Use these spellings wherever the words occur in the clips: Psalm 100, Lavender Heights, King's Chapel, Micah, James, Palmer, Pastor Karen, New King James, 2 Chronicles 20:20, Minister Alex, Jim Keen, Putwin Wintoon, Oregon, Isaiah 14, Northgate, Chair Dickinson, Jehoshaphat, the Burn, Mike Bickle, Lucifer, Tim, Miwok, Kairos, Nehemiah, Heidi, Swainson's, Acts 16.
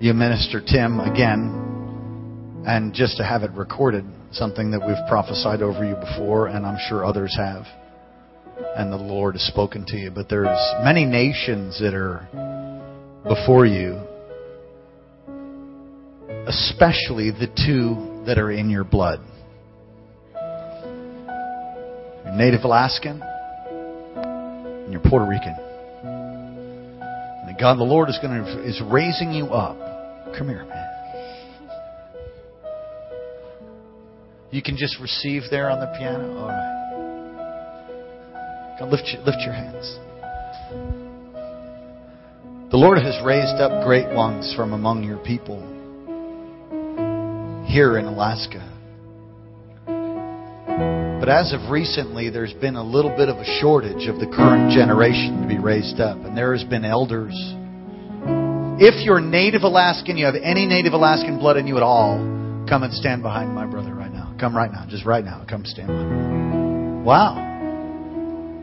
you, Minister Tim, again, and just to have it recorded, something that we've prophesied over you before, and I'm sure others have, and the Lord has spoken to you. But there's many nations that are before you, especially the two that are in your blood. You're Native Alaskan and you're Puerto Rican. And God, the Lord is raising you up. Come here, man. You can just receive there on the piano. All right. God, lift your hands. The Lord has raised up great ones from among your people here in Alaska. But as of recently, there's been a little bit of a shortage of the current generation to be raised up. And there has been elders. If you're Native Alaskan, you have any Native Alaskan blood in you at all, come and stand behind my brother right now. Come right now. Just right now. Come stand behind me. Wow.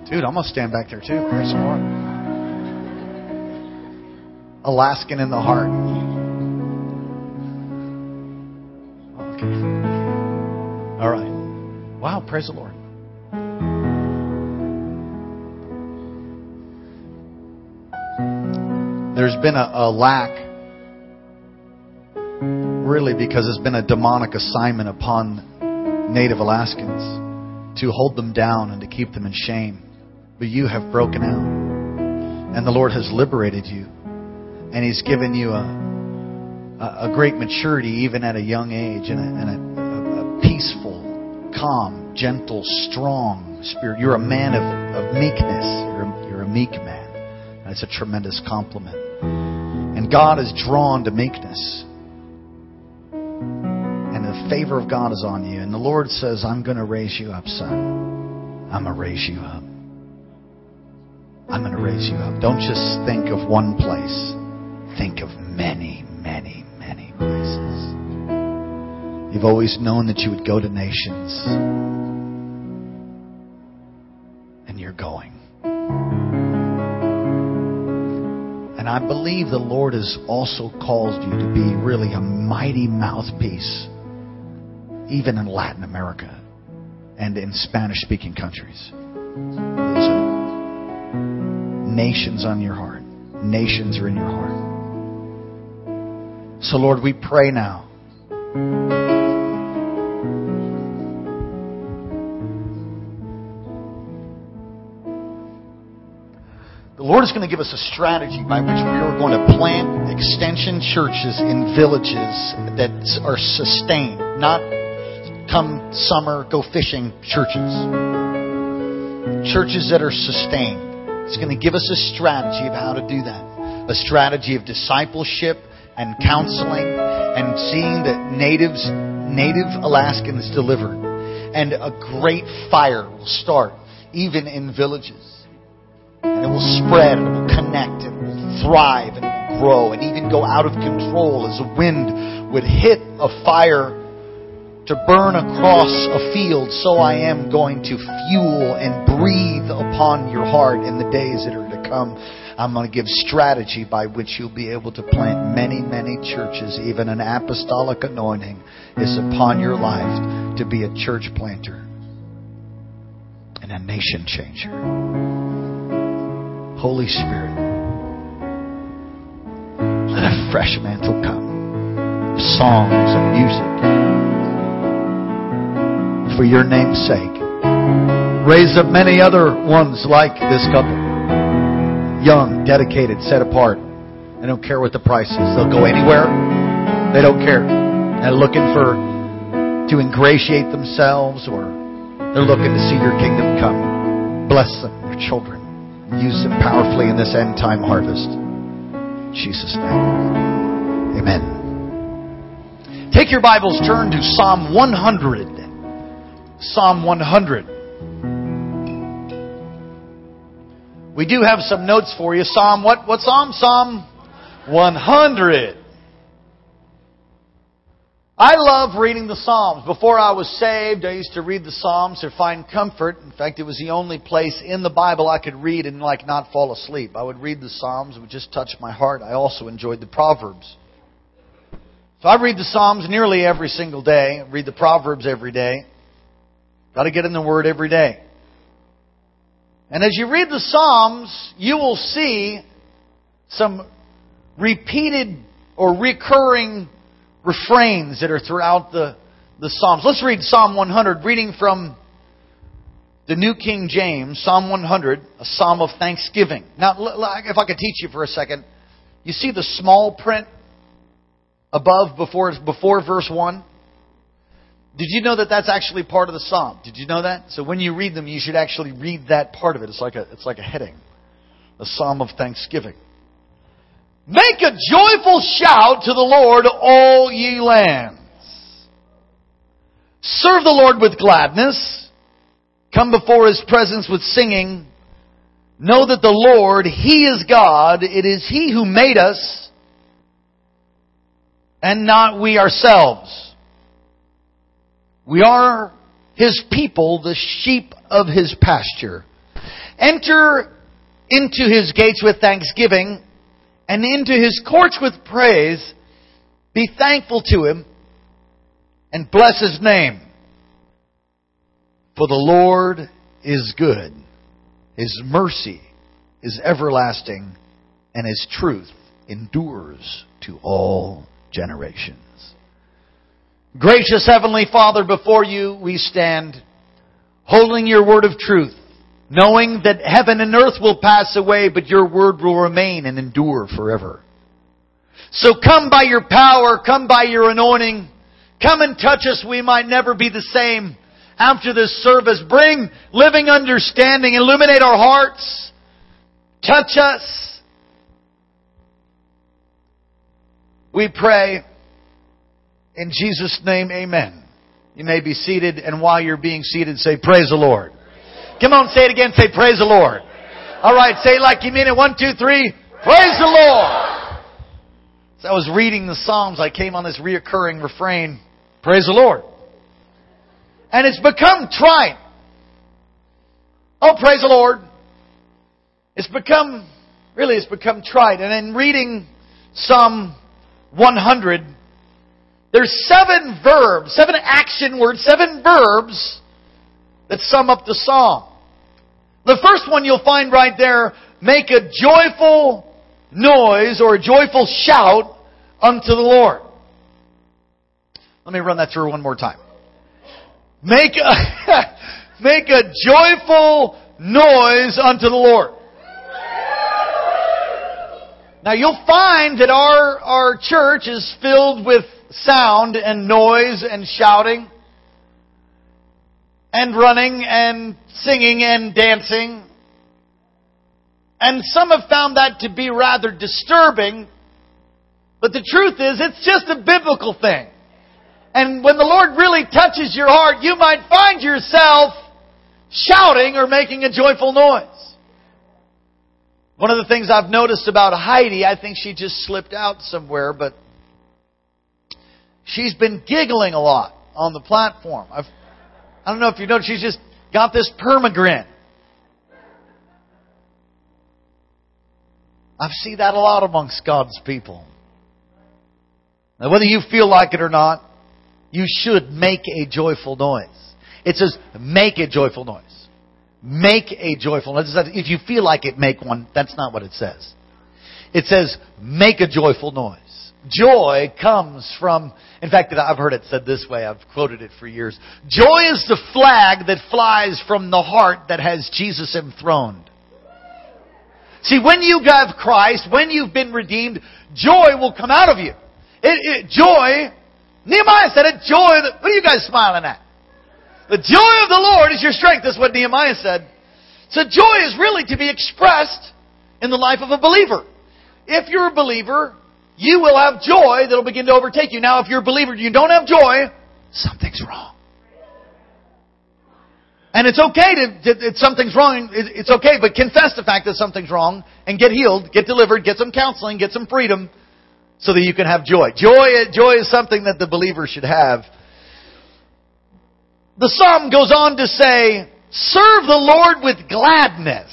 Dude, I'm going to stand back there too. There's some more. Alaskan in the heart. Wow, praise the Lord. There's been a lack, really, because it's been a demonic assignment upon Native Alaskans to hold them down and to keep them in shame. But you have broken out. And the Lord has liberated you. And He's given you a great maturity, even at a young age, and a peaceful, calm, gentle, strong spirit. You're a man of meekness. You're a meek man. And it's a tremendous compliment. And God is drawn to meekness. And the favor of God is on you. And the Lord says, I'm going to raise you up, son. I'm going to raise you up. I'm going to raise you up. Don't just think of one place. Think of many, many, many places. You've always known that you would go to nations. And you're going. And I believe the Lord has also caused you to be really a mighty mouthpiece, even in Latin America and in Spanish-speaking countries. Nations on your heart. Nations are in your heart. So, Lord, we pray now. The Lord is going to give us a strategy by which we are going to plant extension churches in villages that are sustained, not come summer, go fishing churches. Churches that are sustained. It's going to give us a strategy of how to do that. A strategy of discipleship and counseling and seeing that Native Alaskans delivered. And a great fire will start even in villages. And it will spread, and it will connect, and it will thrive, and it will grow, and even go out of control as a wind would hit a fire to burn across a field. So I am going to fuel and breathe upon your heart in the days that are to come. I'm going to give strategy by which you'll be able to plant many, many churches. Even an apostolic anointing is upon your life to be a church planter and a nation changer. Holy Spirit, let a fresh mantle come, of songs and music, for your name's sake. Raise up many other ones like this couple, young, dedicated, set apart. They don't care what the price is. They'll go anywhere. They don't care. They're looking to ingratiate themselves, or they're looking to see your kingdom come. Bless them, their children. Use them powerfully in this end time harvest. In Jesus' name. Amen. Take your Bibles, turn to Psalm 100. Psalm 100. We do have some notes for you. Psalm, what Psalm? Psalm 100. I love reading the Psalms. Before I was saved, I used to read the Psalms to find comfort. In fact, it was the only place in the Bible I could read and not fall asleep. I would read the Psalms. It would just touch my heart. I also enjoyed the Proverbs. So I read the Psalms nearly every single day. I read the Proverbs every day. Got to get in the Word every day. And as you read the Psalms, you will see some repeated or recurring refrains that are throughout the Psalms. Let's read Psalm 100, reading from the New King James, Psalm 100, a psalm of thanksgiving. Now, if I could teach you for a second, you see the small print above before verse 1? Did you know that that's actually part of the psalm? Did you know that? So when you read them, you should actually read that part of it. It's like a heading. A psalm of thanksgiving. Make a joyful shout to the Lord, all ye lands. Serve the Lord with gladness. Come before His presence with singing. Know that the Lord, He is God. It is He who made us, and not we ourselves. We are His people, the sheep of His pasture. Enter into His gates with thanksgiving, and into His courts with praise. Be thankful to Him, and bless His name. For the Lord is good. His mercy is everlasting, and His truth endures to all generations. Gracious Heavenly Father, before You we stand, holding Your word of truth, knowing that heaven and earth will pass away, but Your word will remain and endure forever. So come by Your power, come by Your anointing, come and touch us, we might never be the same after this service. Bring living understanding, illuminate our hearts, touch us. We pray in Jesus' name, amen. You may be seated, and while you're being seated, say, praise the Lord. Come on, say it again, say, praise the Lord. All right, say it like you mean it. 1, 2, 3, praise the Lord. As I was reading the Psalms, I came on this reoccurring refrain, praise the Lord. And it's become trite. Oh, praise the Lord. It's become trite. And in reading Psalm 100, there's 7 verbs, 7 action words, 7 verbs that sum up the psalm. The first one you'll find right there, make a joyful noise or a joyful shout unto the Lord. Let me run that through one more time. Make a joyful noise unto the Lord. Now you'll find that our church is filled with sound and noise and shouting and running and singing and dancing. And some have found that to be rather disturbing. But the truth is, it's just a biblical thing. And when the Lord really touches your heart, you might find yourself shouting or making a joyful noise. One of the things I've noticed about Heidi, I think she just slipped out somewhere, but she's been giggling a lot on the platform. I don't know if you know, she's just got this permagrin. I've seen that a lot amongst God's people. Now, whether you feel like it or not, you should make a joyful noise. It says, make a joyful noise. Make a joyful noise. If you feel like it, make one. That's not what it says. It says, make a joyful noise. Joy comes from, in fact, I've heard it said this way. I've quoted it for years. Joy is the flag that flies from the heart that has Jesus enthroned. See, when you have Christ, when you've been redeemed, joy will come out of you. Joy... Nehemiah said it, joy... What are you guys smiling at? The joy of the Lord is your strength. That's what Nehemiah said. So joy is really to be expressed in the life of a believer. If you're a believer, you will have joy that will begin to overtake you. Now, if you're a believer and you don't have joy, something's wrong. And it's okay if something's wrong. It's okay, but confess the fact that something's wrong and get healed, get delivered, get some counseling, get some freedom, so that you can have joy. Joy is something that the believer should have. The psalm goes on to say, serve the Lord with gladness.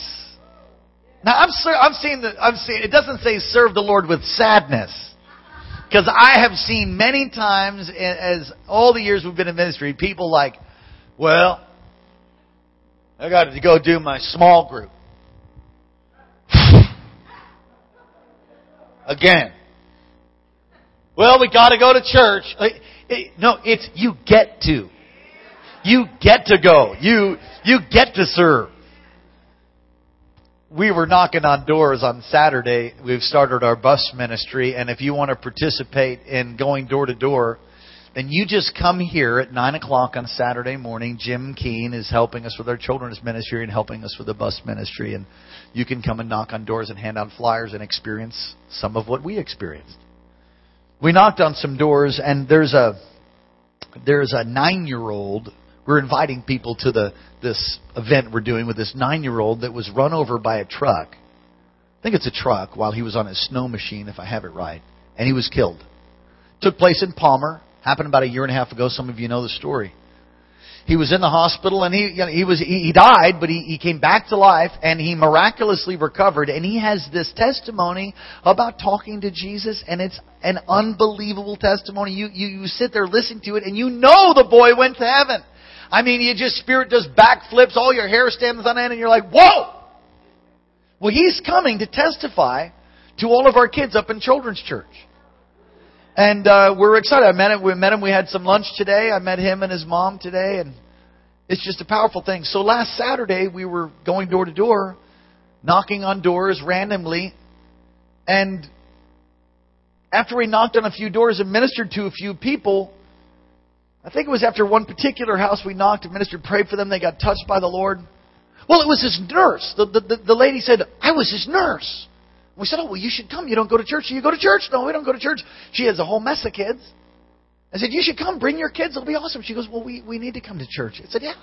Now, I've seen it doesn't say serve the Lord with sadness. Because I have seen many times, as all the years we've been in ministry, people like, well, I got to go do my small group. Again. Well, we got to go to church. No, it's you get to. You get to go. You get to serve. We were knocking on doors on Saturday. We've started our bus ministry, and if you want to participate in going door to door, then you just come here at 9 o'clock on Saturday morning. Jim Keen is helping us with our children's ministry and helping us with the bus ministry. And you can come and knock on doors and hand out flyers and experience some of what we experienced. We knocked on some doors, and there's a 9-year-old. We're inviting people to this event we're doing with this 9-year-old that was run over by a truck. I think it's a truck while he was on his snow machine, if I have it right. And he was killed. Took place in Palmer. Happened about a year and a half ago. Some of you know the story. He was in the hospital, and he died, but he came back to life, and he miraculously recovered. And he has this testimony about talking to Jesus, and it's an unbelievable testimony. You sit there listening to it, and you know the boy went to heaven. I mean, spirit does backflips, all your hair stands on end, and you're like, whoa! Well, he's coming to testify to all of our kids up in Children's Church. And we're excited. We met him. We had some lunch today. I met him and his mom today, and it's just a powerful thing. So last Saturday, we were going door to door, knocking on doors randomly, and after we knocked on a few doors and ministered to a few people, I think it was after one particular house we knocked and ministered, prayed for them. They got touched by the Lord. Well, it was his nurse. The lady said, I was his nurse. We said, oh, well, you should come. You don't go to church. You go to church. No, we don't go to church. She has a whole mess of kids. I said, you should come. Bring your kids. It'll be awesome. She goes, well, we need to come to church. I said, yeah.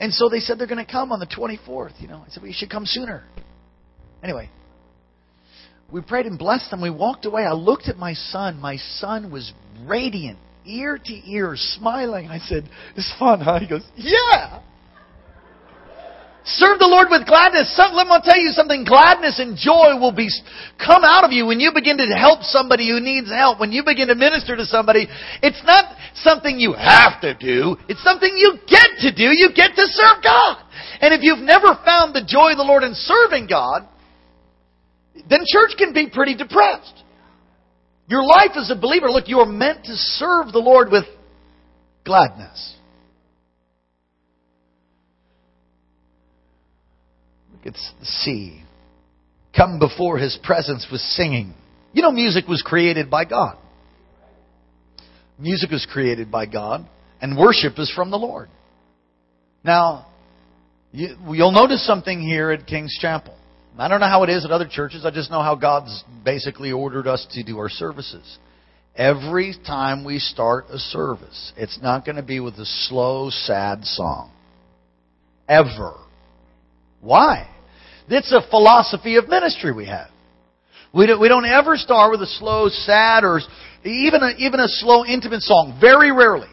And so they said they're going to come on the 24th. I said, well, you should come sooner. Anyway, we prayed and blessed them. We walked away. I looked at my son. My son was radiant. Ear to ear, smiling. I said, it's fun, huh? He goes, yeah. Serve the Lord with gladness. Let me tell you something. Gladness and joy will come out of you when you begin to help somebody who needs help. When you begin to minister to somebody, it's not something you have to do. It's something you get to do. You get to serve God. And if you've never found the joy of the Lord in serving God, then church can be pretty depressed. Your life as a believer, look, you are meant to serve the Lord with gladness. Look, it's the sea. Come before His presence with singing. Music was created by God. Music was created by God, and worship is from the Lord. Now, you'll notice something here at King's Chapel. I don't know how it is at other churches. I just know how God's basically ordered us to do our services. Every time we start a service, it's not going to be with a slow, sad song. Ever. Why? It's a philosophy of ministry we have. We don't ever start with a slow, sad, or even a slow, intimate song. Very rarely.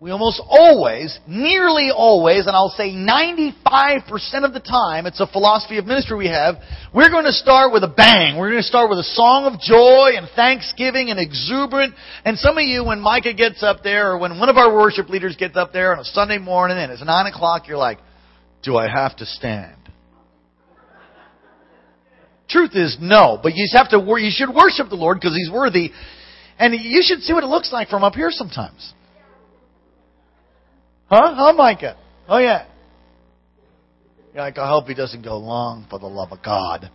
We almost always, nearly always, and I'll say 95% of the time, it's a philosophy of ministry we have, we're going to start with a bang. We're going to start with a song of joy and thanksgiving and exuberant. And some of you, when Micah gets up there, or when one of our worship leaders gets up there on a Sunday morning and it's 9 o'clock, you're like, do I have to stand? Truth is no, but you should worship the Lord because He's worthy. And you should see what it looks like from up here sometimes. Huh? Huh, Micah? Oh, yeah. You're like, I hope he doesn't go long for the love of God.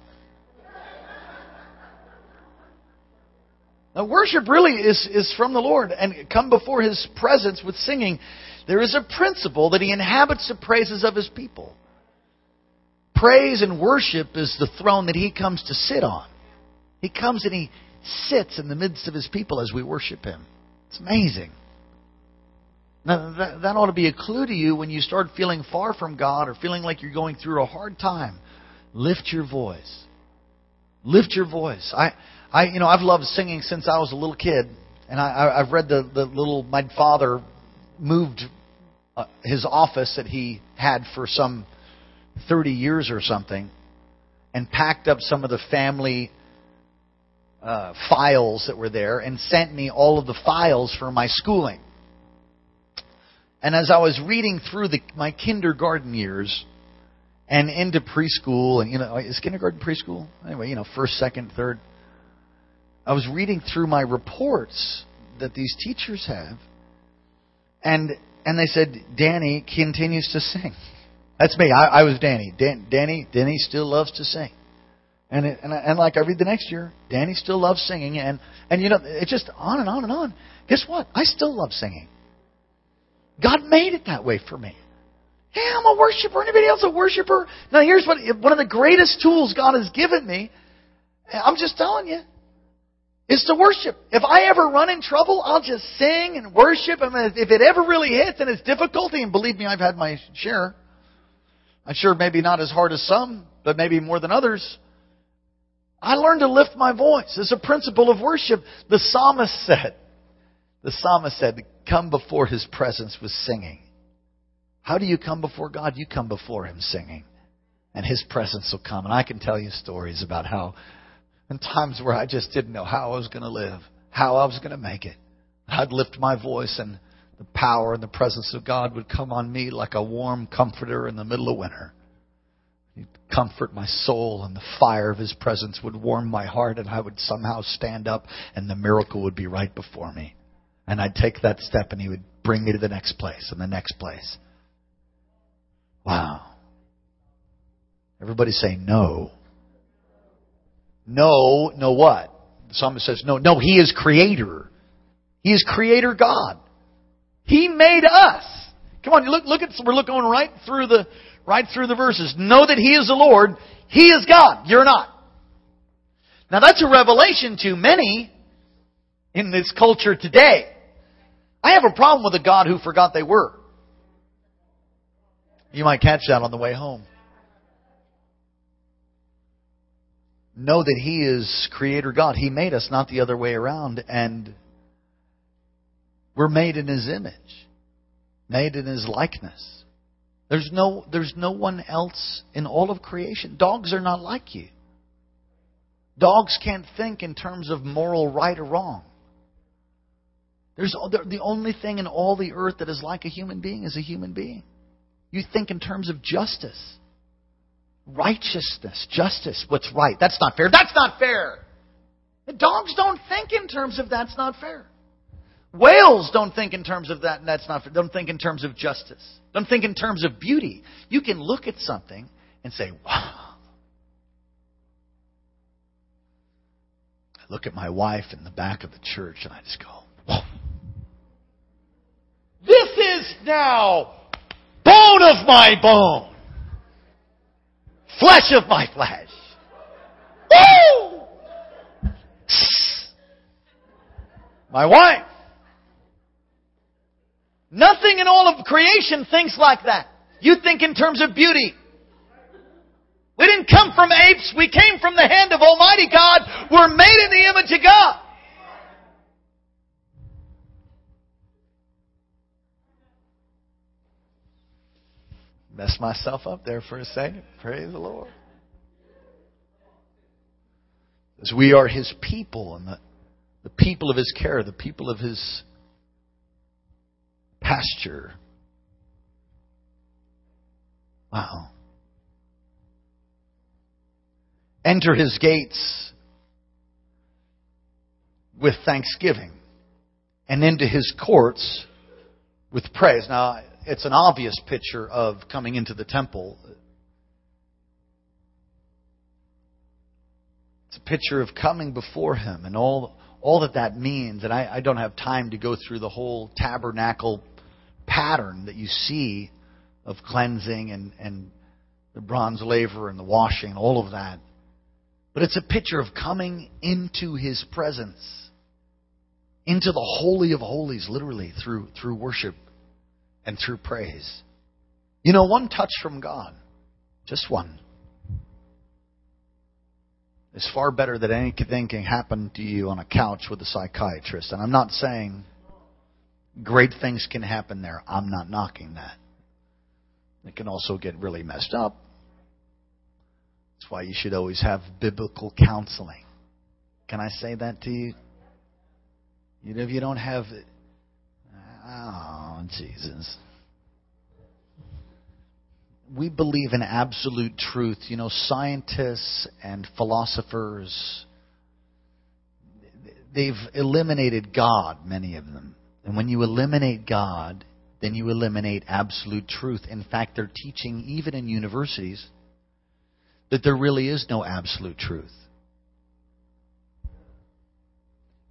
Now, worship really is from the Lord, and come before His presence with singing. There is a principle that He inhabits the praises of His people. Praise and worship is the throne that He comes to sit on. He comes and He sits in the midst of His people as we worship Him. It's amazing. Now, that ought to be a clue to you when you start feeling far from God or feeling like you're going through a hard time. Lift your voice. Lift your voice. I've loved singing since I was a little kid. And I've read my father moved his office that he had for some 30 years or something and packed up some of the family files that were there and sent me all of the files for my schooling. And as I was reading through my kindergarten years and into preschool, and, you know, is kindergarten preschool? Anyway, you know, first, second, third. I was reading through my reports that these teachers have, and they said, Danny continues to sing. That's me. I was Danny. Danny still loves to sing. And like I read the next year, Danny still loves singing. And you know, it's just on and on and on. Guess what? I still love singing. God made it that way for me. Yeah, I'm a worshiper. Anybody else a worshiper? Now here's what one of the greatest tools God has given me, I'm just telling you, is to worship. If I ever run in trouble, I'll just sing and worship. I mean, if it ever really hits and it's difficulty, and believe me, I've had my share. I'm sure maybe not as hard as some, but maybe more than others. I learned to lift my voice. It's a principle of worship. The psalmist said, come before His presence with singing. How do you come before God? You come before Him singing. And His presence will come. And I can tell you stories about how, in times where I just didn't know how I was going to live, how I was going to make it, I'd lift my voice and the power and the presence of God would come on me like a warm comforter in the middle of winter. He'd comfort my soul, and the fire of His presence would warm my heart, and I would somehow stand up, and the miracle would be right before me. And I'd take that step, and He would bring me to the next place and the next place. Wow. Everybody say no. No what? The psalmist says no. No, He is Creator. He is Creator God. He made us. Come on, we're looking right through the verses. Know that He is the Lord. He is God. You're not. Now that's a revelation to many in this culture today. I have a problem with a God who forgot they were. You might catch that on the way home. Know that He is Creator God. He made us, not the other way around. And we're made in His image. Made in His likeness. There's no one else in all of creation. Dogs are not like you. Dogs can't think in terms of moral right or wrong. The only thing in all the earth that is like a human being is a human being. You think in terms of justice. Righteousness, justice, what's right. That's not fair. That's not fair. The dogs don't think in terms of that's not fair. Whales don't think in terms of that and that's not fair. Don't think in terms of justice. Don't think in terms of beauty. You can look at something and say, wow. I look at my wife in the back of the church and I just go, whoa. This is now bone of my bone. Flesh of my flesh. Woo! My wife. Nothing in all of creation thinks like that. You think in terms of beauty. We didn't come from apes. We came from the hand of Almighty God. We're made in the image of God. Mess myself up there for a second. Praise the Lord. As we are His people and the people of His care, the people of His pasture. Wow. Enter His gates with thanksgiving and into His courts with praise. Now, it's an obvious picture of coming into the temple. It's a picture of coming before Him and all that means. And I don't have time to go through the whole tabernacle pattern that you see of cleansing and the bronze laver and the washing and all of that. But it's a picture of coming into His presence, into the Holy of Holies, literally through worship. And through praise. You know, one touch from God, just one, is far better than anything can happen to you on a couch with a psychiatrist. And I'm not saying great things can happen there. I'm not knocking that. It can also get really messed up. That's why you should always have biblical counseling. Can I say that to you? If you don't have it, oh, Jesus. We believe in absolute truth. You know, scientists and philosophers, they've eliminated God, many of them. And when you eliminate God, then you eliminate absolute truth. In fact, they're teaching, even in universities, that there really is no absolute truth.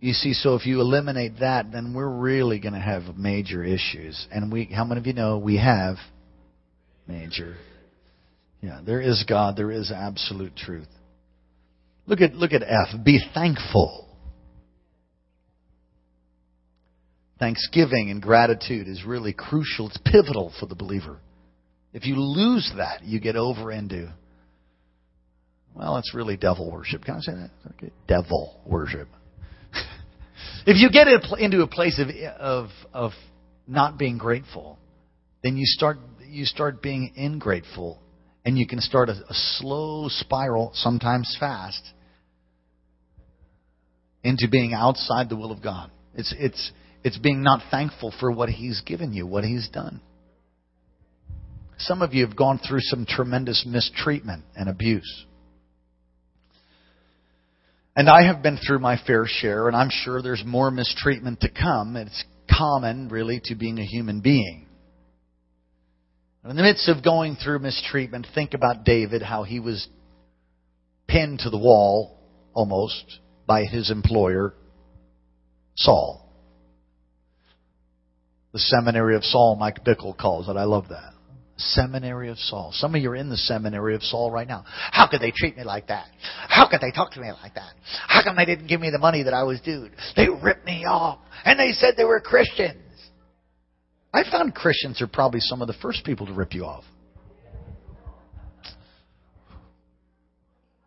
You see, so if you eliminate that, then we're really going to have major issues. And how many of you know we have major? Yeah, there is God. There is absolute truth. Look at F. Be thankful. Thanksgiving and gratitude is really crucial. It's pivotal for the believer. If you lose that, you get over into, well, it's really devil worship. Can I say that? Okay. Devil worship. If you get into a place of not being grateful, then you start being ingrateful, and you can start a slow spiral, sometimes fast, into being outside the will of God. It's being not thankful for what He's given you, what He's done. Some of you have gone through some tremendous mistreatment and abuse. And I have been through my fair share, and I'm sure there's more mistreatment to come. It's common, really, to being a human being. In the midst of going through mistreatment, think about David, how he was pinned to the wall, almost, by his employer, Saul. The seminary of Saul, Mike Bickle calls it. I love that. Seminary of Saul. Some of you are in the seminary of Saul right now. How could they treat me like that? How could they talk to me like that? How come they didn't give me the money that I was due? They ripped me off. And they said they were Christians. I found Christians are probably some of the first people to rip you off.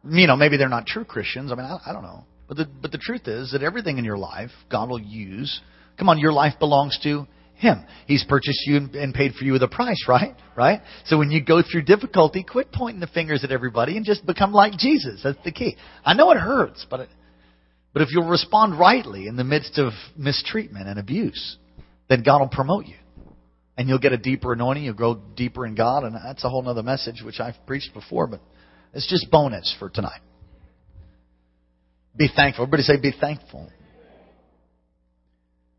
You know, maybe they're not true Christians. I mean, I don't know. But the truth is that everything in your life, God will use. Come on, your life belongs to Him. He's purchased you and paid for you with a price, right? Right? So when you go through difficulty, quit pointing the fingers at everybody and just become like Jesus. That's the key. I know it hurts, but if you'll respond rightly in the midst of mistreatment and abuse, then God will promote you. And you'll get a deeper anointing. You'll grow deeper in God. And that's a whole other message, which I've preached before, but it's just bonus for tonight. Be thankful. Everybody say, be thankful.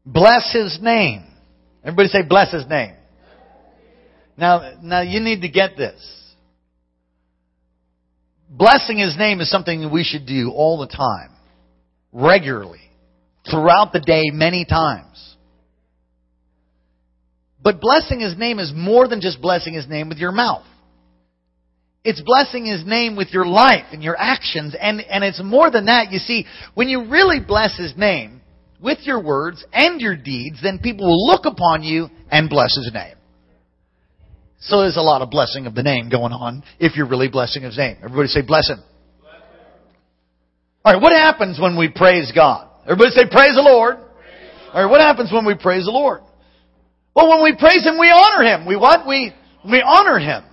Bless His name. Everybody say, bless His name. Now you need to get this. Blessing His name is something that we should do all the time, regularly, throughout the day, many times. But blessing His name is more than just blessing His name with your mouth. It's blessing His name with your life and your actions, and it's more than that. You see, when you really bless His name, with your words and your deeds, then people will look upon you and bless His name. So there's a lot of blessing of the name going on if you're really blessing His name. Everybody say, bless Him. Bless Him. All right, what happens when we praise God? Everybody say, praise the Lord. Praise All right, what happens when we praise the Lord? Well, when we praise Him, we honor Him. We what? We honor Him.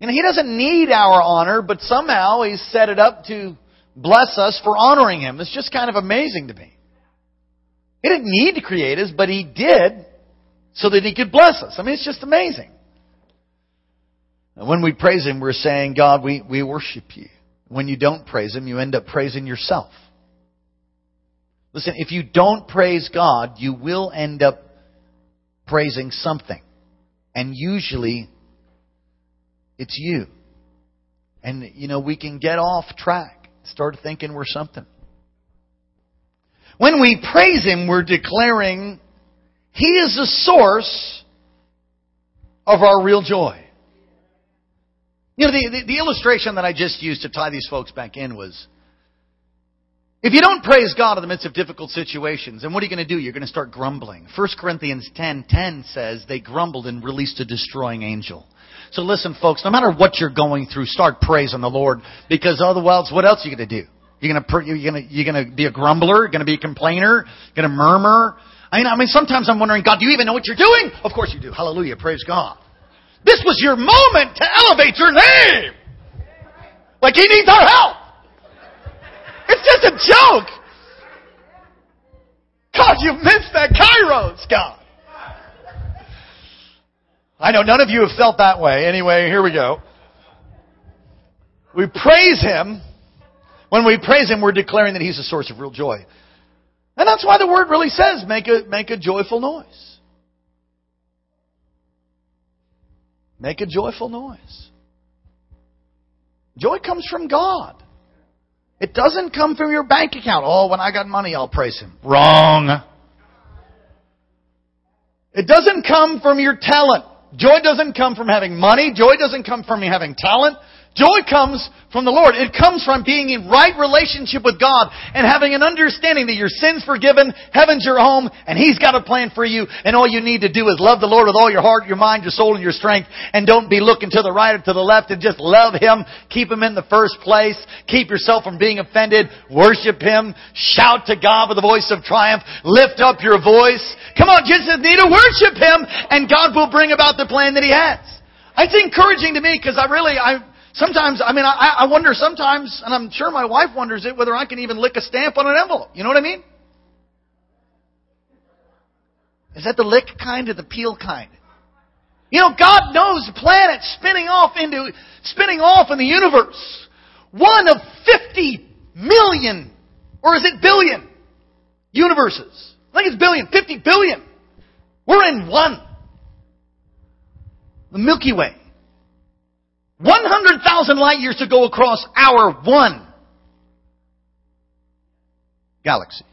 And He doesn't need our honor, but somehow He's set it up to bless us for honoring Him. It's just kind of amazing to me. He didn't need to create us, but He did so that He could bless us. I mean, it's just amazing. And when we praise Him, we're saying, God, we worship You. When you don't praise Him, you end up praising yourself. Listen, if you don't praise God, you will end up praising something. And usually, it's you. And, you know, we can get off track. Start thinking we're something. When we praise Him, we're declaring He is the source of our real joy. You know, the illustration that I just used to tie these folks back in was, if you don't praise God in the midst of difficult situations, then what are you going to do? You're going to start grumbling. 1 Corinthians 10:10 says they grumbled and released a destroying angel. So listen, folks, no matter what you're going through, start praising the Lord, because otherwise, what else are you going to do? You're going to be a grumbler, going to be a complainer, going to murmur. I mean, sometimes I'm wondering, God, do You even know what You're doing? Of course You do. Hallelujah. Praise God. This was Your moment to elevate Your name. Like He needs our help. It's just a joke. God, you missed that Kairos, God. I know none of you have felt that way. Anyway, here we go. We praise Him. When we praise Him, we're declaring that He's a source of real joy. And that's why the Word really says, make a joyful noise. Make a joyful noise. Joy comes from God. It doesn't come from your bank account. Oh, when I got money, I'll praise Him. Wrong. It doesn't come from your talent. Joy doesn't come from having money. Joy doesn't come from having talent. Joy comes from the Lord. It comes from being in right relationship with God and having an understanding that your sin's forgiven, heaven's your home, and He's got a plan for you, and all you need to do is love the Lord with all your heart, your mind, your soul, and your strength, and don't be looking to the right or to the left, and just love Him. Keep Him in the first place. Keep yourself from being offended. Worship Him. Shout to God with a voice of triumph. Lift up your voice. Come on, just need to worship Him, and God will bring about the plan that He has. It's encouraging to me because I wonder sometimes, and I'm sure my wife wonders it, whether I can even lick a stamp on an envelope. You know what I mean? Is that the lick kind or the peel kind? You know, God knows the planet spinning off in the universe. One of 50 million, or is it billion, universes. I think it's billion, 50 billion. We're in one. The Milky Way. 100,000 light years to go across our one galaxy.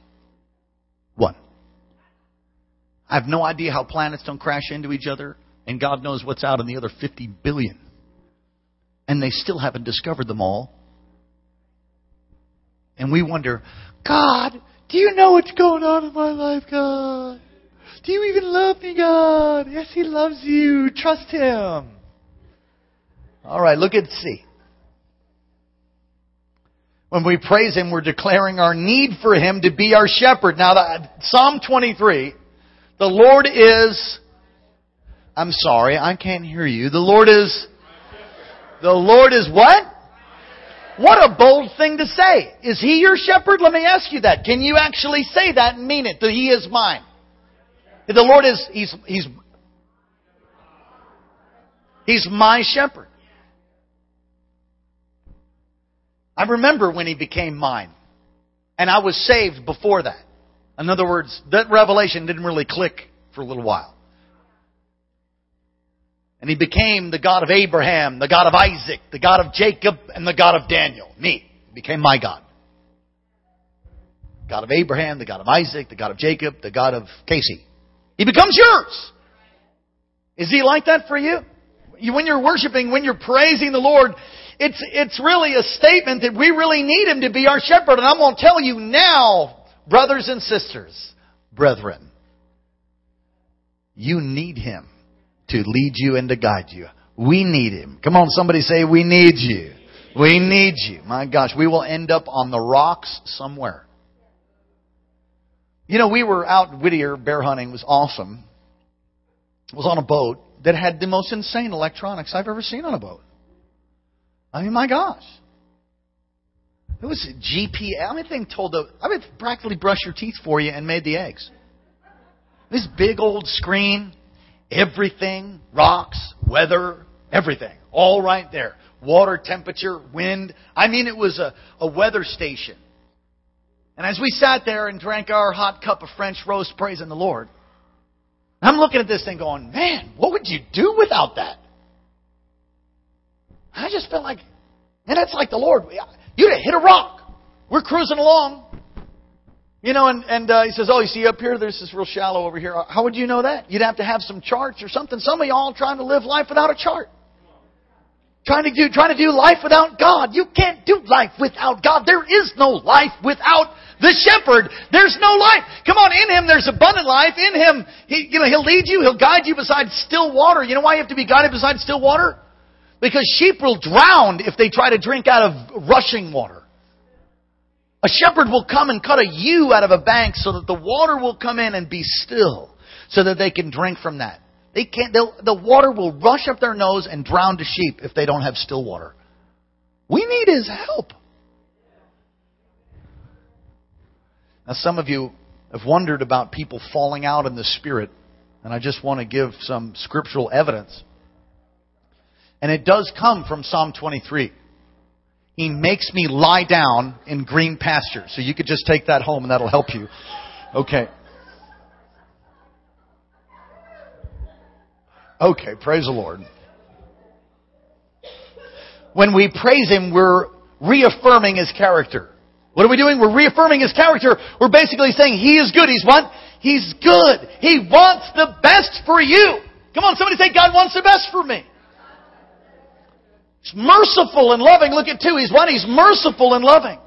One. I have no idea how planets don't crash into each other, and God knows what's out in the other 50 billion. And they still haven't discovered them all. And we wonder, God, do you know what's going on in my life, God? Do you even love me, God? Yes, He loves you. Trust Him. All right, look at C. When we praise Him, we're declaring our need for Him to be our shepherd. Now, Psalm 23, the Lord is... I'm sorry, I can't hear you. The Lord is what? What a bold thing to say. Is He your shepherd? Let me ask you that. Can you actually say that and mean it? That He is mine. The Lord is... He's my shepherd. I remember when He became mine. And I was saved before that. In other words, that revelation didn't really click for a little while. And He became the God of Abraham, the God of Isaac, the God of Jacob, and the God of Daniel. Me. He became my God. God of Abraham, the God of Isaac, the God of Jacob, the God of Casey. He becomes yours. Is He like that for you? When you're worshiping, when you're praising the Lord... It's really a statement that we really need Him to be our shepherd. And I'm going to tell you now, brothers and sisters, brethren, you need Him to lead you and to guide you. We need Him. Come on, somebody say, we need you. We need you. My gosh, we will end up on the rocks somewhere. You know, we were out Whittier bear hunting. It was awesome. It was on a boat that had the most insane electronics I've ever seen on a boat. I mean, my gosh. It was GPS. I mean, practically brushed your teeth for you and made the eggs. This big old screen, everything, rocks, weather, everything. All right there. Water, temperature, wind. I mean, it was a weather station. And as we sat there and drank our hot cup of French roast praising the Lord, I'm looking at this thing going, man, what would you do without that? I just felt like, man, that's like the Lord. You'd have hit a rock. We're cruising along. You know, and He says, oh, you see up here, there's this real shallow over here. How would you know that? You'd have to have some charts or something. Some of y'all trying to live life without a chart. Trying to do life without God. You can't do life without God. There is no life without the shepherd. There's no life. Come on, in Him there's abundant life. In Him, He'll lead you. He'll guide you beside still water. You know why you have to be guided beside still water? Because sheep will drown if they try to drink out of rushing water. A shepherd will come and cut a U out of a bank so that the water will come in and be still so that they can drink from that. They can't. The water will rush up their nose and drown the sheep if they don't have still water. We need His help. Now, some of you have wondered about people falling out in the Spirit, and I just want to give some scriptural evidence. And it does come from Psalm 23. He makes me lie down in green pastures. So you could just take that home and that'll help you. Okay. Okay, praise the Lord. When we praise Him, we're reaffirming His character. What are we doing? We're reaffirming His character. We're basically saying He is good. He's what? He's good. He wants the best for you. Come on, somebody say, God wants the best for me. He's merciful and loving. Look at two. He's what? He's merciful and loving.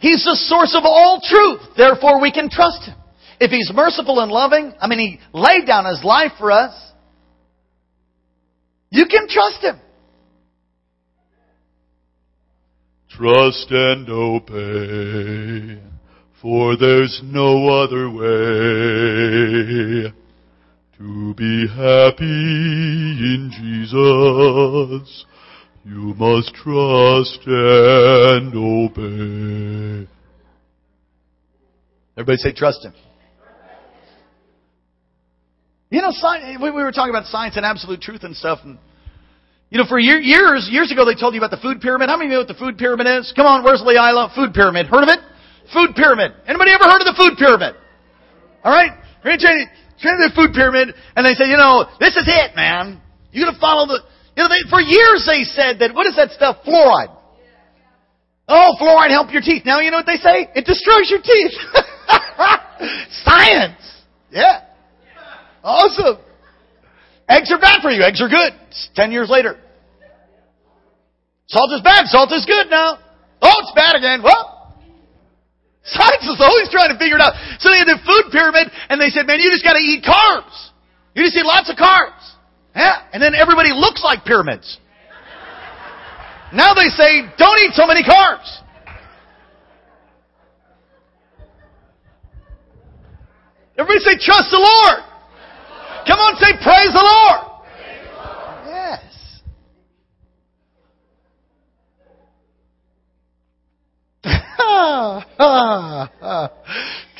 He's the source of all truth. Therefore, we can trust Him. If He's merciful and loving, I mean, He laid down His life for us. You can trust Him. Trust and obey, for there's no other way to be happy in Jesus. You must trust and obey. Everybody say, trust Him. You know, we were talking about science and absolute truth and stuff. And, you know, for years ago, they told you about the food pyramid. How many of you know what the food pyramid is? Come on, where's Leila? Food pyramid. Heard of it? Food pyramid. Anybody ever heard of the food pyramid? All right? We're going to turn to the food pyramid, and they say, you know, this is it, man. You're going to follow the... You know, for years they said that, what is that stuff? Fluoride. Oh, fluoride helps your teeth. Now you know what they say? It destroys your teeth. Science. Yeah. Awesome. Eggs are bad for you. Eggs are good. It's 10 years later. Salt is bad. Salt is good now. Oh, it's bad again. Well, science is always trying to figure it out. So they had the food pyramid, and they said, man, you just got to eat carbs. You just eat lots of carbs. Yeah. And then everybody looks like pyramids. Now they say, don't eat so many carbs. Everybody say, trust the Lord. Come on, say, praise the Lord. Praise the Lord. Yes.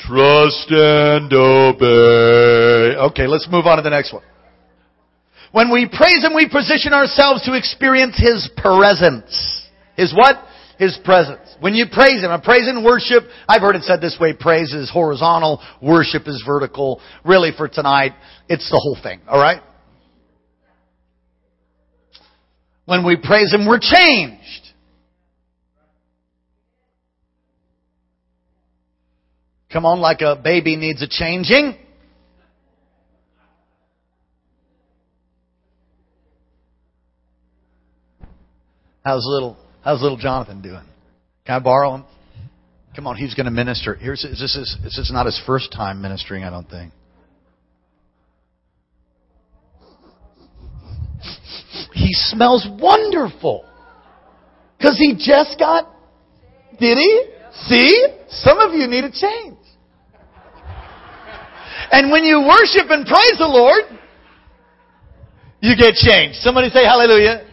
Trust and obey. Okay, let's move on to the next one. When we praise Him, we position ourselves to experience His presence. His what? His presence. When you praise Him, I praise and worship. I've heard it said this way, praise is horizontal, worship is vertical. Really, for tonight, it's the whole thing, all right? When we praise Him, we're changed. Come on, like a baby needs a changing. How's little Jonathan doing? Can I borrow him? Come on, he's going to minister. This is not his first time ministering, I don't think. He smells wonderful. Because he just got... Did he? See? Some of you need a change. And when you worship and praise the Lord, you get changed. Somebody say hallelujah.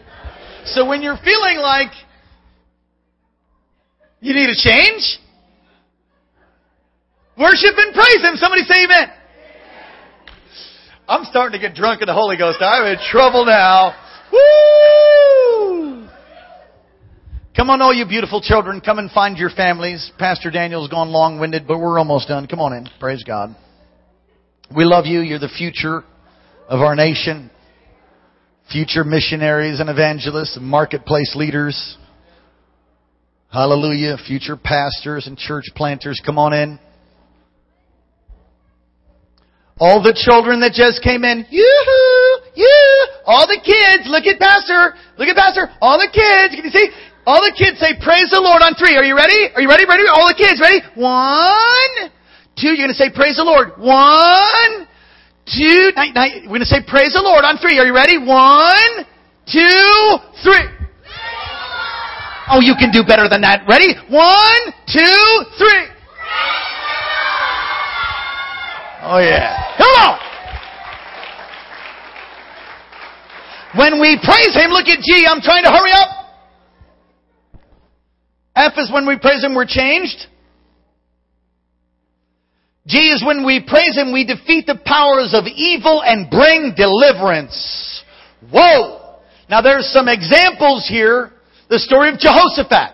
So when you're feeling like you need a change, worship and praise Him. Somebody say amen. I'm starting to get drunk in the Holy Ghost. I'm in trouble now. Woo! Come on, all you beautiful children. Come and find your families. Pastor Daniel's gone long-winded, but we're almost done. Come on in. Praise God. We love you. You're the future of our nation. Future missionaries and evangelists and marketplace leaders. Hallelujah. Future pastors and church planters. Come on in. All the children that just came in. Yoo-hoo! Yoo! All the kids. Look at Pastor. Look at Pastor. All the kids. Can you see? All the kids say, praise the Lord on three. Are you ready? Are you ready? Ready? All the kids. Ready? 1, 2. You're going to say, praise the Lord. 1, 2, we're going to say praise the Lord on three. Are you ready? 1, 2, 3. Oh, you can do better than that. Ready? 1, 2, 3. Oh, yeah. Come on. When we praise Him, look at G. I'm trying to hurry up. F is when we praise Him, we're changed. Jesus, when we praise Him, we defeat the powers of evil and bring deliverance. Whoa! Now there's some examples here. The story of Jehoshaphat.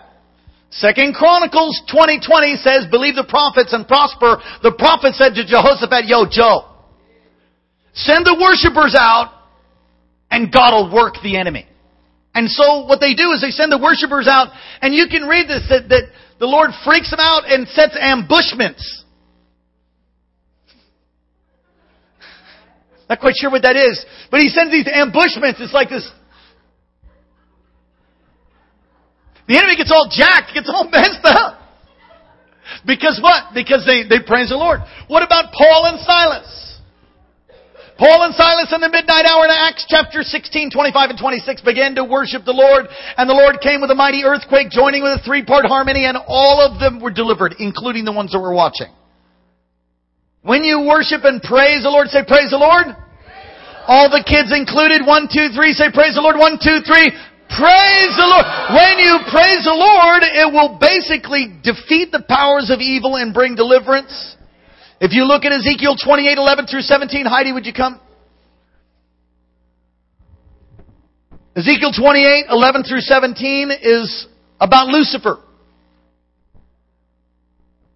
2 Chronicles 20:20 says, believe the prophets and prosper. The prophet said to Jehoshaphat, yo, Joe, send the worshipers out and God will work the enemy. And so what they do is they send the worshipers out, and you can read this, that the Lord freaks them out and sets ambushments. Not quite sure what that is. But He sends these ambushments. It's like this. The enemy gets all jacked, gets all messed up. Because what? Because they praise the Lord. What about Paul and Silas? Paul and Silas in the midnight hour in Acts chapter 16, 25 and 26 began to worship the Lord. And the Lord came with a mighty earthquake, joining with a 3-part harmony. And all of them were delivered, including the ones that were watching. When you worship and praise the Lord, say praise the Lord. All the kids included. 1, 2, 3. Say praise the Lord. 1, 2, 3. Praise the Lord. When you praise the Lord, it will basically defeat the powers of evil and bring deliverance. If you look at Ezekiel 28, 11 through 17. Heidi, would you come? Ezekiel 28, 11 through 17 is about Lucifer,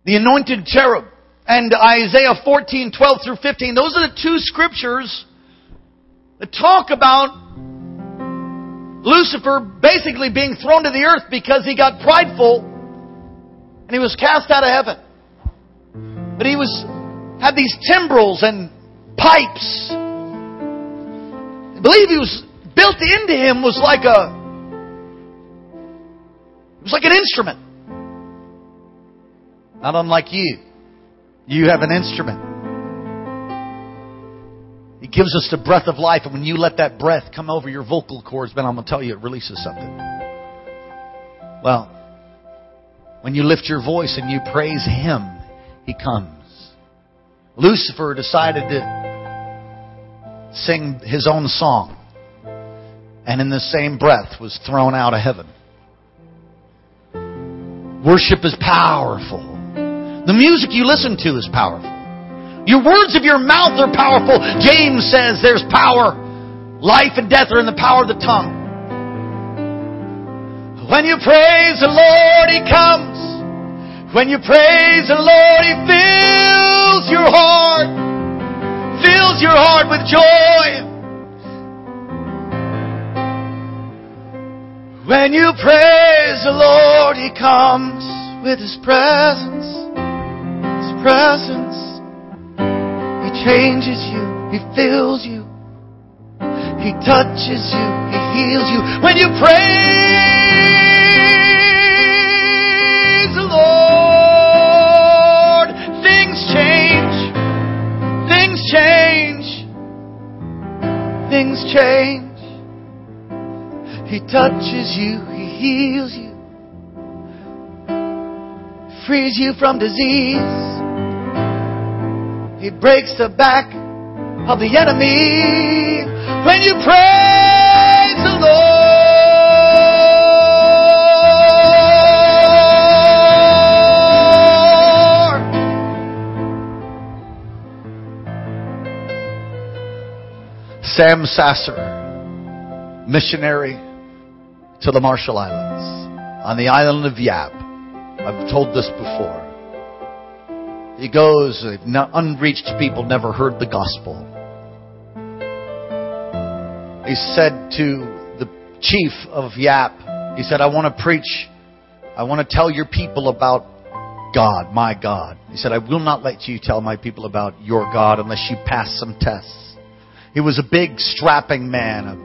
the anointed cherub. And Isaiah 14, 12 through 15. Those are the two scriptures that talk about Lucifer basically being thrown to the earth because he got prideful and he was cast out of heaven. But he had these timbrels and pipes. I believe he was built into him was like an instrument. Not unlike you. You have an instrument. It gives us the breath of life. And when you let that breath come over your vocal cords, man, I'm going to tell you, it releases something. Well, when you lift your voice and you praise Him, He comes. Lucifer decided to sing his own song. And in the same breath was thrown out of heaven. Worship is powerful. The music you listen to is powerful. Your words of your mouth are powerful. James says there's power. Life and death are in the power of the tongue. When you praise the Lord, He comes. When you praise the Lord, He fills your heart. Fills your heart with joy. When you praise the Lord, He comes with His presence. Presence. He changes you. He fills you. He touches you. He heals you. When you praise the Lord, things change. Things change. Things change. He touches you. He heals you. Frees you from disease. He breaks the back of the enemy. When you praise the Lord. Sam Sasser, missionary to the Marshall Islands, on the island of Yap. I've told this before. He goes, unreached people never heard the gospel. He said to the chief of Yap, he said, I want to tell your people about God, my God. He said, I will not let you tell my people about your God unless you pass some tests. He was a big, strapping man, a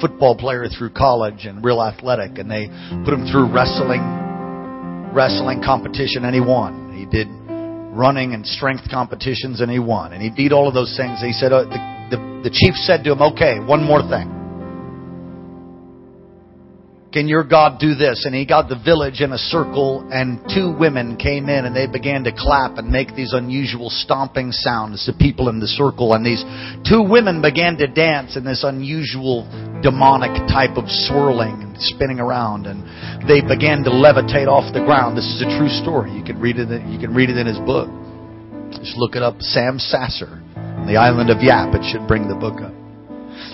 football player through college and real athletic. And they put him through wrestling competition, and he won. He did running and strength competitions, and he won. And he did all of those things. He said, the chief said to him, okay, one more thing. Can your God do this? And he got the village in a circle, and 2 women came in, and they began to clap and make these unusual stomping sounds to people in the circle. And these 2 women began to dance in this unusual demonic type of swirling and spinning around, and they began to levitate off the ground. This is a true story. You can read it in his book. Just look it up. Sam Sasser, the island of Yap. It should bring the book up.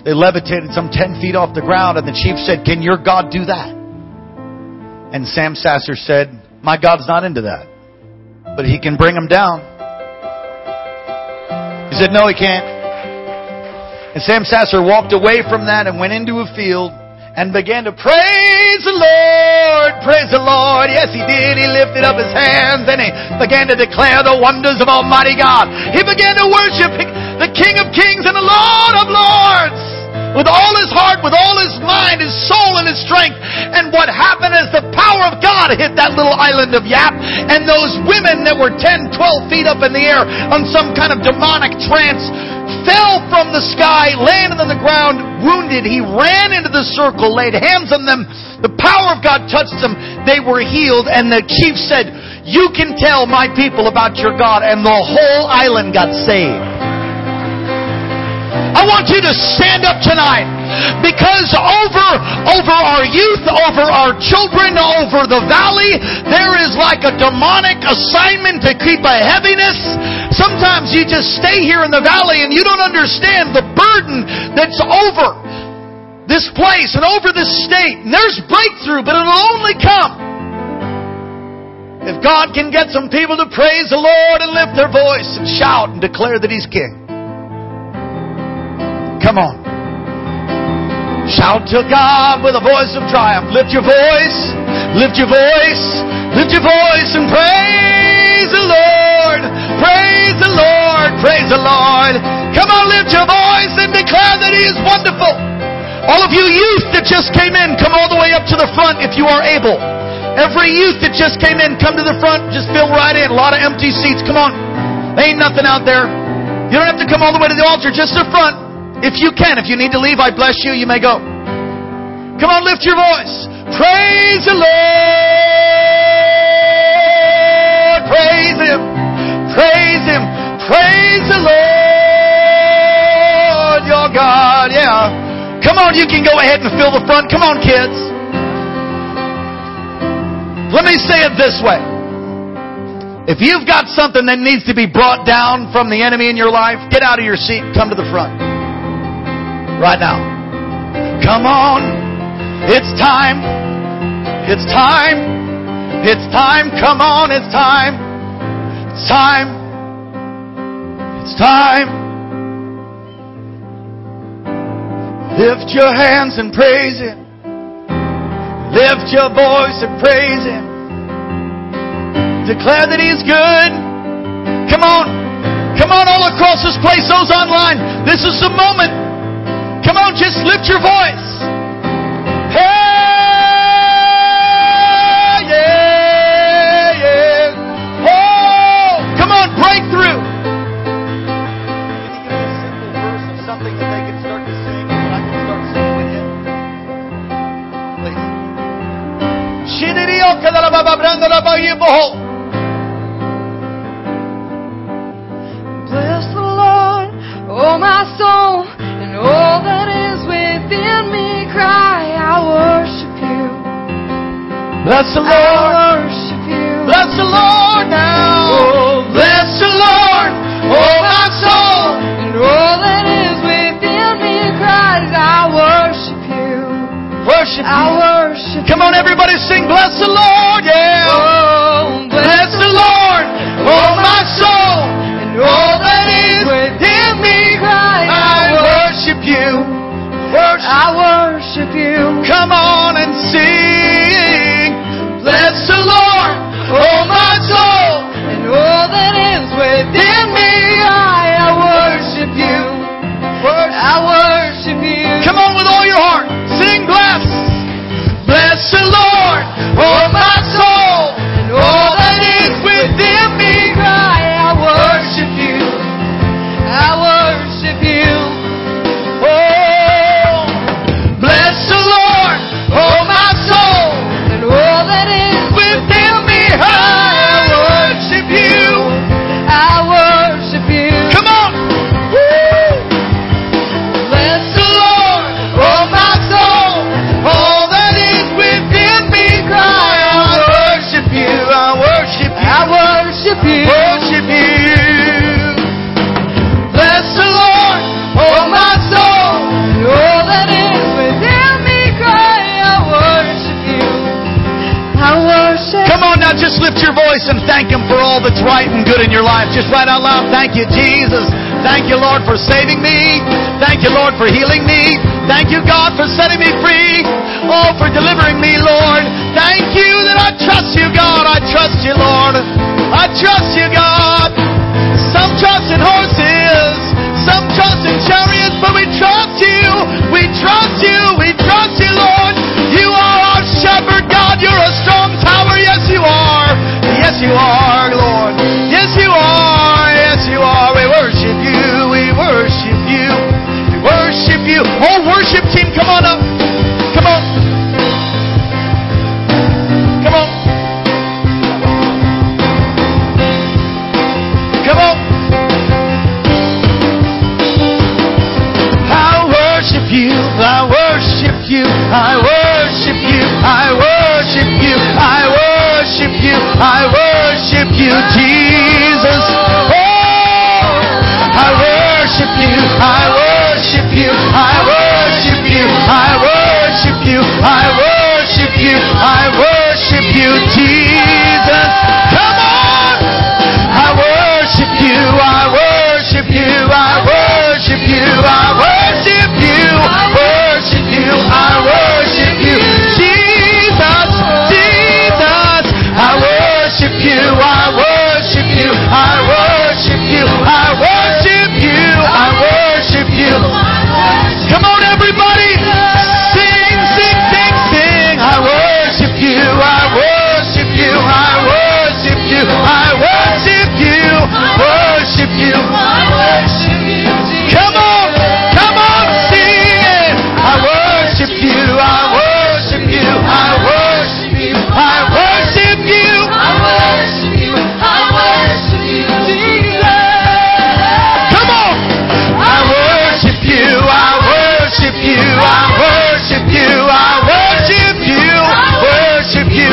They levitated some 10 feet off the ground, and the chief said, "Can your God do that?" And Sam Sasser said, "My God's not into that, but He can bring them down." He said, "No, He can't." And Sam Sasser walked away from that and went into a field and began to praise the Lord, praise the Lord. Yes, he did. He lifted up his hands and he began to declare the wonders of Almighty God. He began to worship the King of Kings and the Lord of Lords with all his heart, with all his mind, his soul, and his strength. And what happened is the power of God hit that little island of Yap, and those women that were 10, 12 feet up in the air on some kind of demonic trance fell from the sky, landed on the ground, wounded. He ran into the circle, laid hands on them. The power of God touched them. They were healed, and the chief said, "You can tell my people about your God," and the whole island got saved. I want you to stand up tonight, because over our youth, over our children, over the valley, there is like a demonic assignment to keep a heaviness. Sometimes you just stay here in the valley and you don't understand the burden that's over this place and over this state. And there's breakthrough, but it'll only come if God can get some people to praise the Lord and lift their voice and shout and declare that He's King. Come on. Shout to God with a voice of triumph. Lift your voice. Lift your voice. Lift your voice and praise the Lord. Praise the Lord. Praise the Lord. Come on, lift your voice and declare that He is wonderful. All of you youth that just came in, come all the way up to the front if you are able. Every youth that just came in, come to the front. Just fill right in. A lot of empty seats. Come on. There ain't nothing out there. You don't have to come all the way to the altar. Just the front. If you can, if you need to leave, I bless you, you may go. Come on, lift your voice. Praise the Lord. Praise Him. Praise Him. Praise the Lord, your God. Yeah. Come on, you can go ahead and fill the front. Come on, kids. Let me say it this way. If you've got something that needs to be brought down from the enemy in your life, get out of your seat and come to the front. Right now. Come on. It's time. It's time. It's time. Come on. It's time. It's time. It's time. Lift your hands and praise Him. Lift your voice and praise Him. Declare that He is good. Come on. Come on, all across this place, those online. This is the moment. Come on, just lift your voice. Hey, yeah, yeah. Oh, come on, breakthrough. Can you give me a simple verse of something that they can start to sing, and I can start singing with you? Please. Bless the Lord, oh my soul. All that is within me, cry, I worship You. Bless the Lord. I worship You. Bless the Lord now. Oh, bless the Lord, oh my soul. And all that is within me, cries, I worship You. Worship You. I worship You. Come on, everybody sing, bless the Lord, yeah. Oh, bless the Lord, oh my soul. And all that is within me, cries, You worship. I worship You. Come on and sing. Bless the Lord, oh my soul, and all that is within me. I worship You. I worship You. Come on with all your heart. Sing, bless. Bless the Lord, oh my soul, and all that is within me. I worship You. I worship You. With You. voice and thank Him for all that's right and good in your life. Just right out loud, thank you, Jesus. Thank you, Lord, for saving me. Thank you, Lord, for healing me. Thank you, God, for setting me free. Oh, for delivering me, Lord. Thank you that I trust you, God. I trust you, Lord. I trust you, God. Some trust in horses. Some trust in chariots. But we trust you. We trust you. We trust you, Lord. You are our shepherd, God. You're a strong tower. Yes, you are. Yes, you are, Lord. Yes, you are. Yes, you are. We worship you. We worship you. We worship you. Oh, worship team, come on up. Come on. Come on. Come on. I worship you. I worship you. I worship you. I worship you. I worship you. I worship you, Jesus. Oh, I worship you. I worship you. I worship you. I worship you. I worship you. I worship you, Jesus. Come on. I worship you. I worship you. I worship you. I worship you. I worship you. I worship you, Jesus. Jesus. I worship you. I worship you. I worship you. I worship you. I worship you. Come on, everybody. Sing, sing, sing, sing. I worship you. I worship you. I worship you. I worship you. Worship you. Come on. Come on. Sing it. I worship you. I worship you. I worship you. I worship you. Come on. I worship you. I worship you. I worship you. I worship you. Worship you.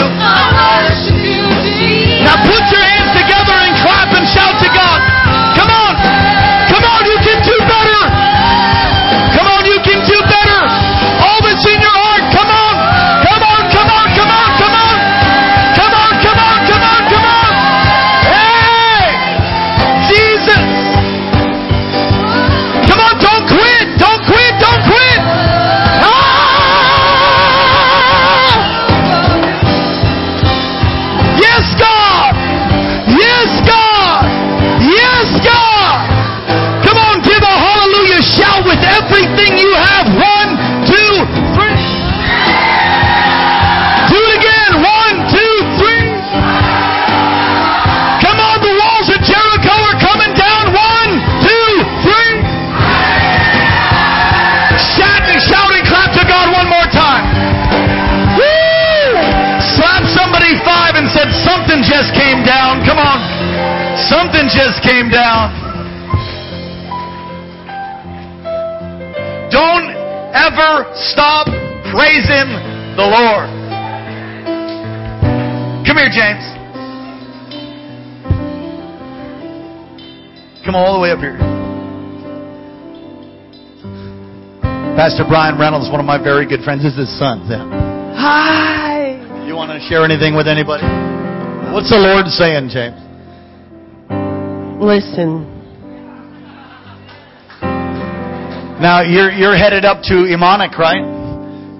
Now put your hands together and clap and shout to God. Come on. Come on, you can do better. Come on, you can do better. All that's in your heart. Come on. Come on, come on, come on, come on. Come on, come on, come on, come on. Hey! Jesus. Come on, don't quit. Don't quit. Don't quit. Ah! Yes, God! Yes, God! Yes, God! Come on, give a hallelujah shout with everything you have. 1, 2, 3. Do it again. 1, 2, 3. Come on, the walls of Jericho are coming down. 1, 2, 3. Shout and clap to God one more time. Woo! Slap somebody 5 and said, something just came down. Come on. Something just came down. Don't ever stop praising the Lord. Come here, James. Come all the way up here. Pastor Brian Reynolds, one of my very good friends, is his son, Tim. Hi. You want to share anything with anybody? What's the Lord saying, James? Listen. Now you're headed up to Emonic, right?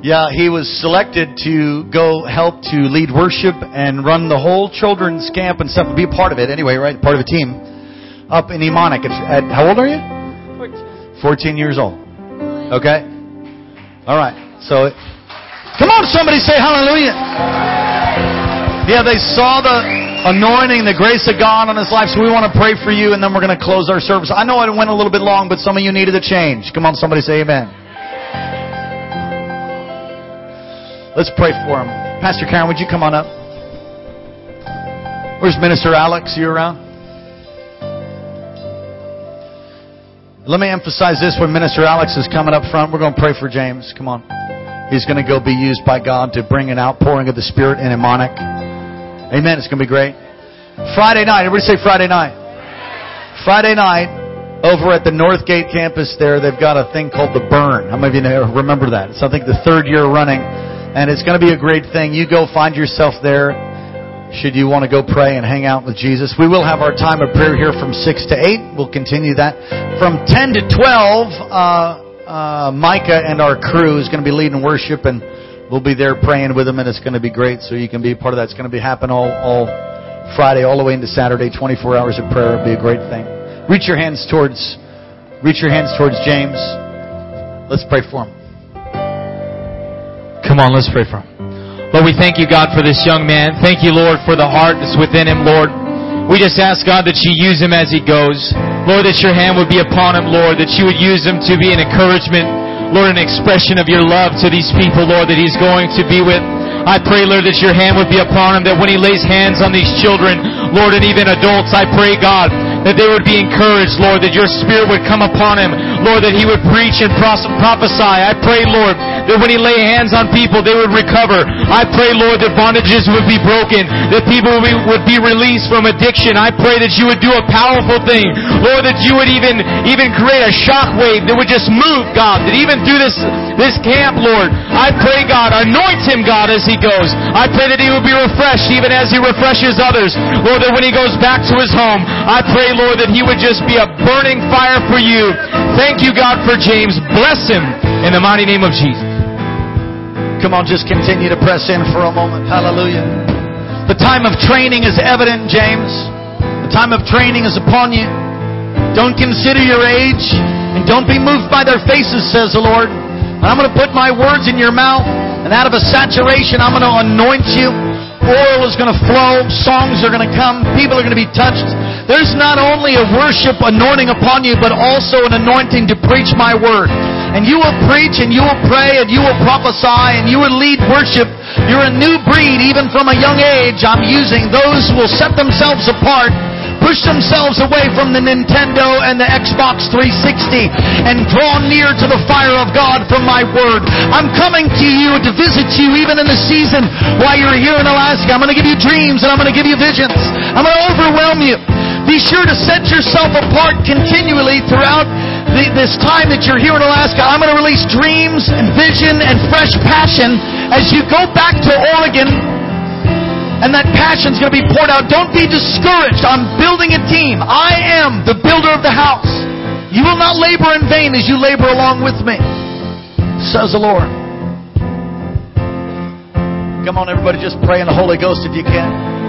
Yeah, he was selected to go help to lead worship and run the whole children's camp and stuff. Be a part of it anyway, right? Part of a team up in Emonic. How old are you? 14 years old. Okay. All right. So, come on, somebody say hallelujah. Yeah, they saw the anointing, the grace of God on his life. So we want to pray for you, and then we're going to close our service. I know it went a little bit long, but some of you needed a change. Come on, somebody say amen. Let's pray for him. Pastor Karen, would you come on up? Where's Minister Alex? You around? Let me emphasize this. When Minister Alex is coming up front, we're going to pray for James. Come on. He's going to go be used by God to bring an outpouring of the Spirit in Emonic. Amen. It's going to be great. Friday night. Everybody say Friday night. Friday night, over at the Northgate campus there, they've got a thing called the Burn. How many of you know, remember that? It's, I think, the 3rd year running. And it's going to be a great thing. You go find yourself there. should you want to go pray and hang out with Jesus. We will have our time of prayer here from 6 to 8. We'll continue that. From 10 to 12, Micah and our crew is going to be leading worship, and we'll be there praying with them, and it's going to be great, so you can be a part of that. It's going to be happening all Friday, all the way into Saturday, 24 hours of prayer. It'll be a great thing. Reach your hands towards James. Let's pray for him. Come on, let's pray for him. Lord, we thank you, God, for this young man. Thank you, Lord, for the heart that's within him, Lord. We just ask, God, that you use him as he goes. Lord, that your hand would be upon him, Lord, that you would use him to be an encouragement, Lord, an expression of your love to these people, Lord, that he's going to be with. I pray, Lord, that your hand would be upon him, that when he lays hands on these children, Lord, and even adults, I pray, God, that they would be encouraged, Lord, that your Spirit would come upon him, Lord, that he would preach and prophesy. I pray, Lord, that when he lay hands on people, they would recover. I pray, Lord, that bondages would be broken, that people would be released from addiction. I pray that you would do a powerful thing, Lord, that you would even create a shockwave that would just move, God, that even through this camp, Lord, I pray, God, anoint him, God, as he goes. I pray that he would be refreshed even as he refreshes others. Lord, that when he goes back to his home, I pray, Lord, that he would just be a burning fire for you. Thank you, God, for James. Bless him in the mighty name of Jesus. Come on, just continue to press in for a moment. Hallelujah. The time of training is evident, James. The time of training is upon you. Don't consider your age, and don't be moved by their faces, says the Lord. And I'm going to put my words in your mouth, and out of a saturation, I'm going to anoint you. Oil is going to flow. Songs are going to come. People are going to be touched. There's not only a worship anointing upon you, but also an anointing to preach my word. And you will preach, and you will pray, and you will prophesy, and you will lead worship. You're a new breed, even from a young age. I'm using those who will set themselves apart, push themselves away from the Nintendo and the Xbox 360, and draw near to the fire of God from my word. I'm coming to you to visit you even in the season while you're here in Alaska. I'm going to give you dreams, and I'm going to give you visions. I'm going to overwhelm you. Be sure to set yourself apart continually throughout this time that you're here in Alaska. I'm going to release dreams and vision and fresh passion as you go back to Oregon. And that passion's going to be poured out. Don't be discouraged. I'm building a team. I am the builder of the house. You will not labor in vain as you labor along with me, says the Lord. Come on, everybody, just pray in the Holy Ghost if you can.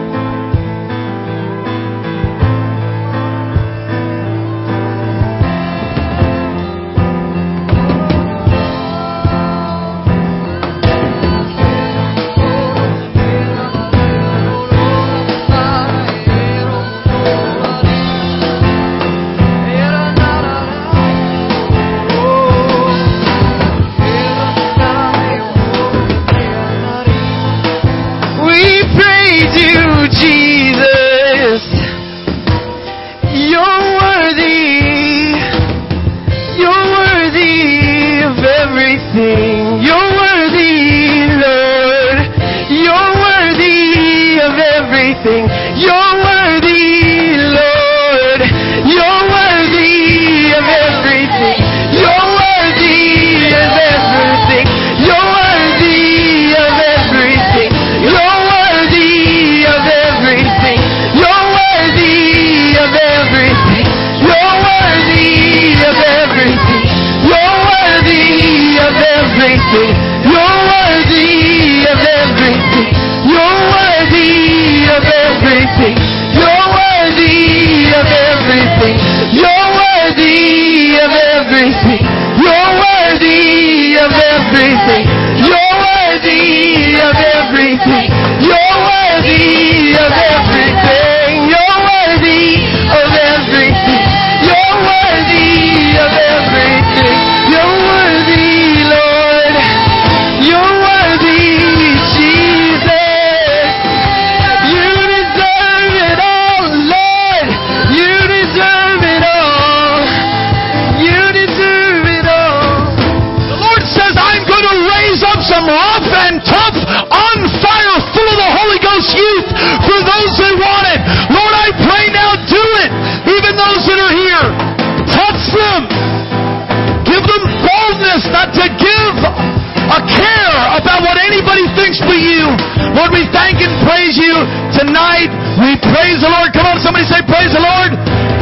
About what what anybody thinks but you. Lord, we thank and praise you tonight. We praise the Lord. Come on, somebody say praise the Lord.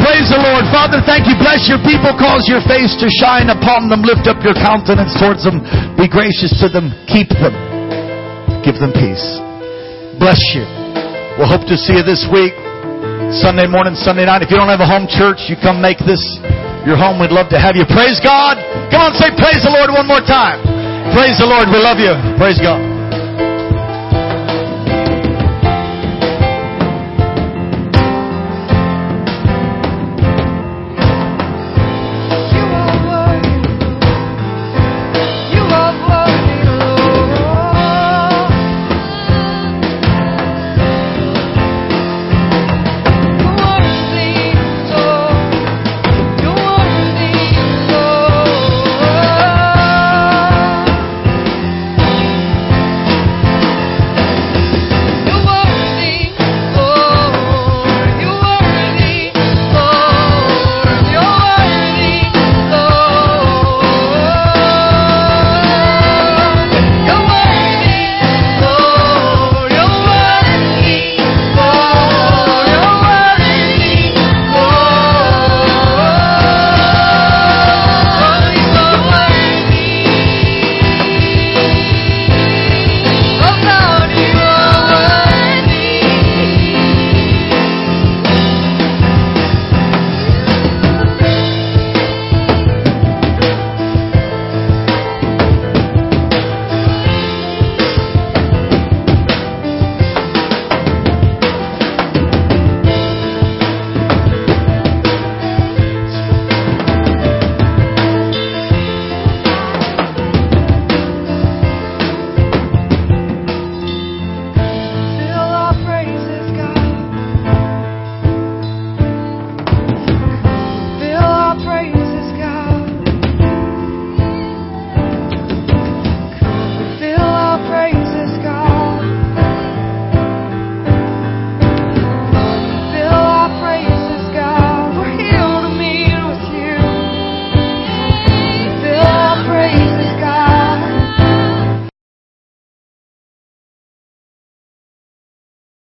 Praise the Lord. Father, thank you. Bless your people. Cause your face to shine upon them. Lift up your countenance towards them. Be gracious to them. Keep them. Give them peace. Bless you. We'll hope to see you this week. Sunday morning, Sunday night. If you don't have a home church, you come make this your home. We'd love to have you. Praise God. Come on, say praise the Lord one more time. Praise the Lord. We love you. Praise God.